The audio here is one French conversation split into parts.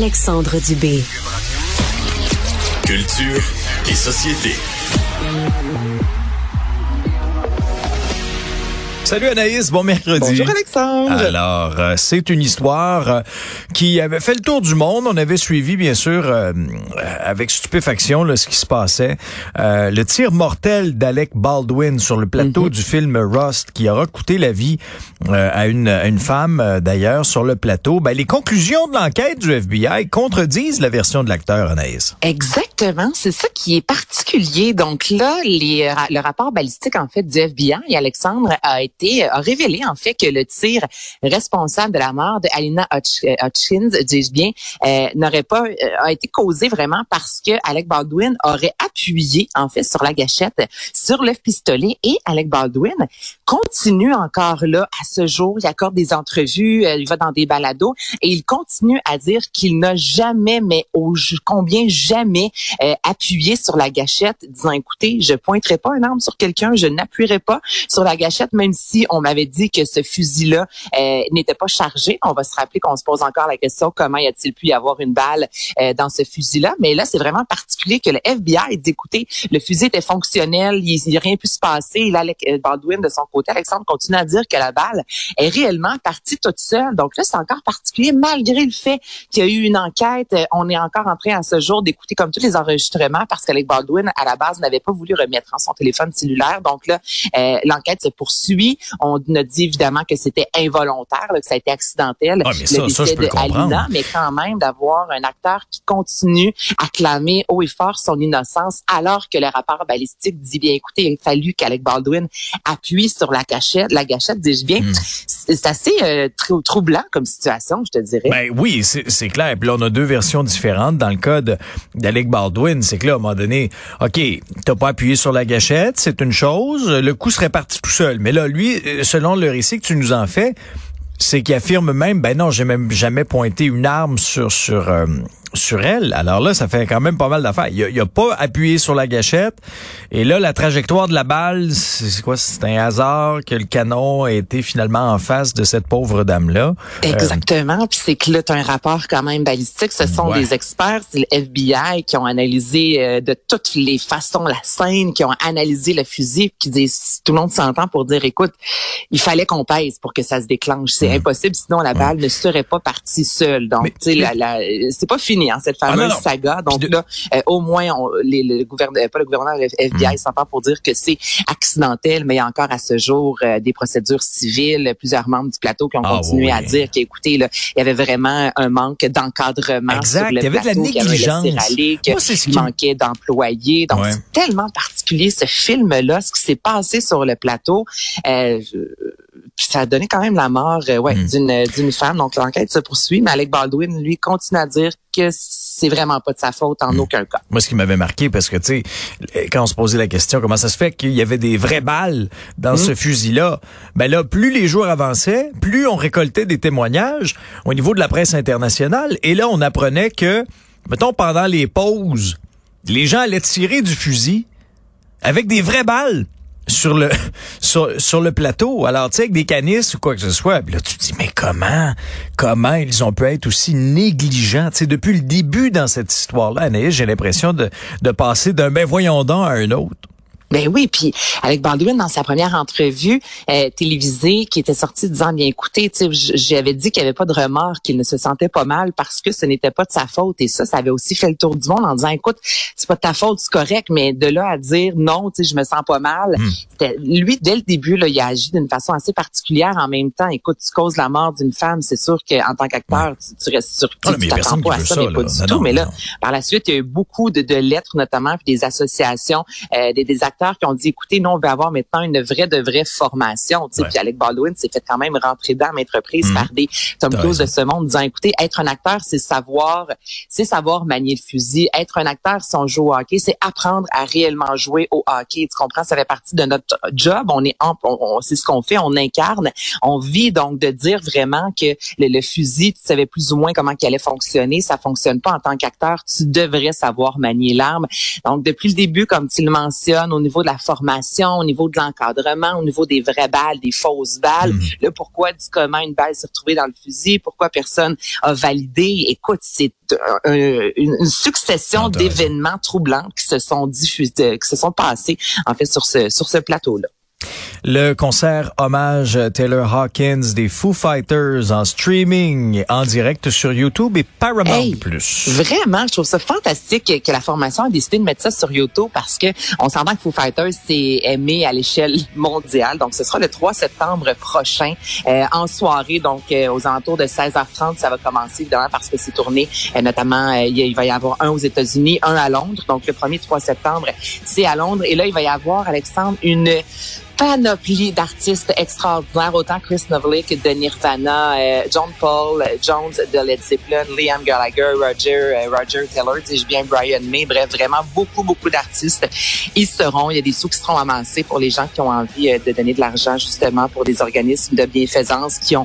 Alexandre Dubé. Culture et société. Salut Anaïs, bon mercredi. Bonjour Alexandre. Alors, c'est une histoire qui avait fait le tour du monde. On avait suivi, bien sûr, avec stupéfaction là, ce qui se passait. Le tir mortel d'Alec Baldwin sur le plateau du film Rust, qui aura coûté la vie à une femme, d'ailleurs, sur le plateau. Ben, les conclusions de l'enquête du FBI contredisent la version de l'acteur, Anaïs. Exactement, c'est ça qui est particulier. Donc là, le rapport ballistique, en fait, du FBI, Alexandre, a révélé en fait que le tir responsable de la mort de Halyna Hutchins, dis-je bien, a été causé vraiment parce que Alec Baldwin aurait appuyé en fait sur la gâchette, sur le pistolet, et Alec Baldwin continue encore là à ce jour, il accorde des entrevues, il va dans des balados et il continue à dire qu'il n'a jamais, mais jamais appuyé sur la gâchette, disant écoutez, je pointerai pas une arme sur quelqu'un, je n'appuierai pas sur la gâchette même si on m'avait dit que ce fusil-là n'était pas chargé. On va se rappeler qu'on se pose encore la question, comment y a-t-il pu y avoir une balle dans ce fusil-là? Mais là, c'est vraiment particulier que le FBI dit, écoutez, le fusil était fonctionnel, il n'y a rien pu se passer. Et là, Baldwin, de son côté, Alexandre, continue à dire que la balle est réellement partie toute seule. Donc là, c'est encore particulier, malgré le fait qu'il y a eu une enquête. On est encore en train, à ce jour, d'écouter comme tous les enregistrements, parce qu'Alec Baldwin, à la base, n'avait pas voulu remettre son téléphone cellulaire. Donc là, l'enquête se poursuit. On a dit évidemment que c'était involontaire, là, que ça a été accidentel, le décès de Halyna, mais quand même d'avoir un acteur qui continue à clamer haut et fort son innocence alors que le rapport balistique dit bien écoutez, il a fallu qu'Alec Baldwin appuie sur la gâchette, dis-je bien. C'est assez troublant comme situation, je te dirais. Ben oui, c'est clair. Puis là, on a deux versions différentes dans le cas d'Alec Baldwin. C'est que là, à un moment donné, OK, t'as pas appuyé sur la gâchette, c'est une chose, le coup serait parti tout seul. Mais là, lui, selon le récit que tu nous en fais, c'est qu'il affirme même, ben non, j'ai même jamais pointé une arme sur elle. Alors là, ça fait quand même pas mal d'affaires. Il a pas appuyé sur la gâchette. Et là, la trajectoire de la balle, c'est quoi? C'est un hasard que le canon ait été finalement en face de cette pauvre dame-là. Exactement. Puis c'est que là, t'as un rapport quand même balistique. Ce sont des experts, c'est le FBI qui ont analysé de toutes les façons la scène, qui ont analysé le fusil, qui disent, tout le monde s'entend pour dire, écoute, il fallait qu'on pèse pour que ça se déclenche. C'est impossible, sinon la balle ne serait pas partie seule. Donc, tu sais, c'est pas fini. Cette fameuse saga. Donc là, au moins, le FBI s'entend pour dire que c'est accidentel, mais il y a encore à ce jour des procédures civiles. Plusieurs membres du plateau qui ont continué à dire qu'écoutez, là, il y avait vraiment un manque d'encadrement sur le plateau. Il y avait de la négligence. Il manquait d'employés. Donc, c'est tellement particulier, ce film-là, ce qui s'est passé sur le plateau. Ça a donné quand même la mort d'une femme. Donc, l'enquête se poursuit, mais Alec Baldwin, lui, continue à dire que c'est vraiment pas de sa faute en aucun cas. Moi, ce qui m'avait marqué, parce que, tu sais, quand on se posait la question, comment ça se fait qu'il y avait des vraies balles dans ce fusil-là? Ben là, plus les jours avançaient, plus on récoltait des témoignages au niveau de la presse internationale. Et là, on apprenait que, mettons, pendant les pauses, les gens allaient tirer du fusil avec des vraies balles sur le plateau, alors tu sais, avec des canisses ou quoi que ce soit. Puis là tu te dis, mais comment ils ont pu être aussi négligents, tu sais, depuis le début dans cette histoire-là, Anaïs? J'ai l'impression de passer d'un ben voyons donc à un autre. Ben oui, puis Alec Baldwin, dans sa première entrevue télévisée qui était sortie, disant bien écoutez, tu sais, j'avais dit qu'il n'y avait pas de remords, qu'il ne se sentait pas mal parce que ce n'était pas de sa faute, et ça avait aussi fait le tour du monde en disant écoute, c'est pas de ta faute, c'est correct, mais de là à dire non, tu sais, je me sens pas mal. Lui, dès le début, là, il a agi d'une façon assez particulière. En même temps, écoute, tu causes la mort d'une femme, c'est sûr qu'en tant qu'acteur, tu restes surpris, tu t'attends pas à ça, mais pas du tout. Mais là, par la suite, il y a eu beaucoup de lettres, notamment, puis des associations, des acteurs qui ont dit écoutez, nous on veut avoir maintenant une vraie formation, tu sais. Puis Alec Baldwin s'est fait quand même rentrer dans l'entreprise par des Tom Cruise de ce monde, disant écoutez, être un acteur, c'est savoir manier le fusil. Être un acteur, si on joue au hockey, c'est apprendre à réellement jouer au hockey, tu comprends? Ça fait partie de notre job, c'est ce qu'on fait, on incarne, on vit. Donc de dire vraiment que le fusil, tu savais plus ou moins comment qu'il allait fonctionner, ça fonctionne pas. En tant qu'acteur, tu devrais savoir manier l'arme. Donc depuis le début, comme tu le mentionnes, niveau de la formation, au niveau de l'encadrement, au niveau des vraies balles, des fausses balles. Là, pourquoi, du comment une balle s'est retrouvée dans le fusil? Pourquoi personne a validé? Écoute, c'est une succession d'événements troublants qui se sont diffusés, qui se sont passés, en fait, sur ce plateau-là. Le concert hommage Taylor Hawkins des Foo Fighters en streaming, en direct sur YouTube et Paramount+. Vraiment, je trouve ça fantastique que la formation a décidé de mettre ça sur YouTube parce que on s'entend que Foo Fighters c'est aimé à l'échelle mondiale. Donc, ce sera le 3 septembre prochain en soirée. Donc, aux alentours de 16h30, ça va commencer évidemment parce que c'est tourné. Notamment, il va y avoir un aux États-Unis, un à Londres. Donc, le premier 3 septembre, c'est à Londres. Et là, il va y avoir, Alexandre, une panoplie d'artistes extraordinaires, autant Chris Novelick de Nirvana, John Paul Jones de Led Zeppelin, Liam Gallagher, Roger Taylor, dis-je bien, Brian May, bref, vraiment beaucoup d'artistes. Ils seront, il y a des sous qui seront amassés pour les gens qui ont envie de donner de l'argent justement pour des organismes de bienfaisance qui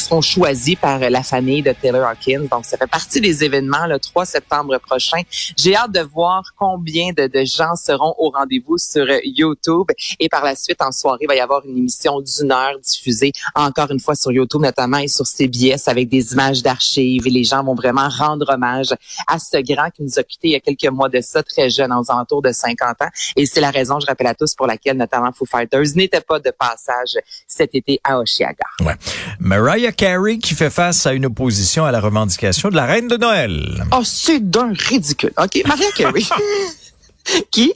seront choisis par la famille de Taylor Hawkins. Donc, ça fait partie des événements le 3 septembre prochain. J'ai hâte de voir combien de gens seront au rendez-vous sur YouTube et par la suite, en soirée, il va y avoir une émission d'1 heure diffusée encore une fois sur YouTube notamment et sur CBS avec des images d'archives et les gens vont vraiment rendre hommage à ce grand qui nous a quittés il y a quelques mois de ça, très jeune, aux alentours de 50 ans et c'est la raison, je rappelle à tous, pour laquelle notamment Foo Fighters n'était pas de passage cet été à Osheaga. Ouais. Mariah Carey qui fait face à une opposition à la revendication de la Reine de Noël. Oh, c'est d'un ridicule. OK, Mariah Carey qui,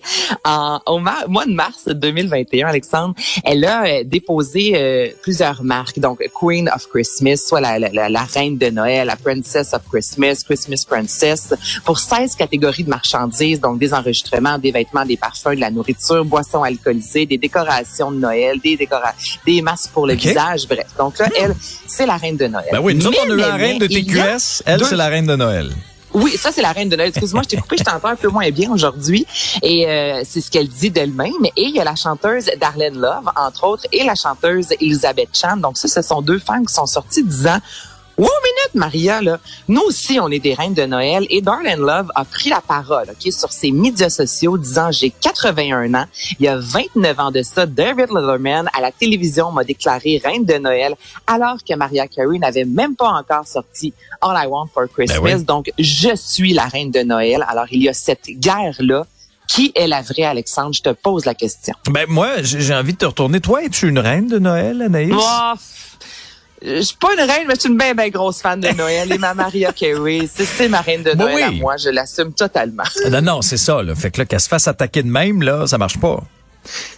au mois de mars 2021, Alexandre, elle a déposé plusieurs marques, donc Queen of Christmas, soit la Reine de Noël, la Princess of Christmas, Christmas Princess, pour 16 catégories de marchandises, donc des enregistrements, des vêtements, des parfums, de la nourriture, boissons alcoolisées, des décorations de Noël, des masques pour le visage, bref. Donc là, elle, c'est la Reine de Noël. Ben oui, nous autres, on a eu la Reine de TQS, elle, c'est la Reine de Noël. Oui, ça, c'est la Reine de Noël. Excuse-moi, je t'ai coupé, je t'entends un peu moins bien aujourd'hui. Et c'est ce qu'elle dit d'elle-même. Et il y a la chanteuse Darlene Love, entre autres, et la chanteuse Elisabeth Chan. Donc ça, ce sont deux femmes qui sont sorties disant « Wow, minute, Maria, là, nous aussi, on est des Reines de Noël. » Et Darlene Love a pris la parole sur ses médias sociaux disant « J'ai 81 ans. Il y a 29 ans de ça, David Letterman, à la télévision, m'a déclaré Reine de Noël alors que Mariah Carey n'avait même pas encore sorti « All I Want for Christmas ». Donc, je suis la Reine de Noël. Alors, il y a cette guerre-là. Qui est la vraie, Alexandre? Je te pose la question. Ben moi, j'ai envie de te retourner. Toi, es-tu une Reine de Noël, Anaïs? Oh. Je suis pas une reine, mais je suis une bien, bien grosse fan de Noël. Et ma Mariah Carey, c'est ma Reine de Noël à moi. Je l'assume totalement. Non, c'est ça, là. Fait que là, qu'elle se fasse attaquer de même, là, ça marche pas.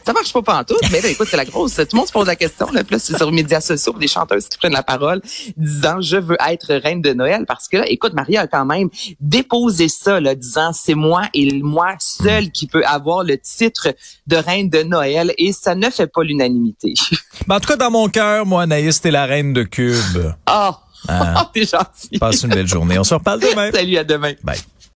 Ça marche pas en tout, mais là, écoute, c'est la grosse. Tout le monde se pose la question, là, plus sur les médias sociaux, des chanteuses qui prennent la parole, disant, je veux être Reine de Noël, parce que là, écoute, Maria a quand même déposé ça, là, disant, c'est moi et moi seule qui peut avoir le titre de Reine de Noël, et ça ne fait pas l'unanimité. Ben, en tout cas, dans mon cœur, moi, Anaïs, t'es la Reine de Cube. Oh, t'es gentil. Passe une belle journée. On se reparle demain. Salut, à demain. Bye.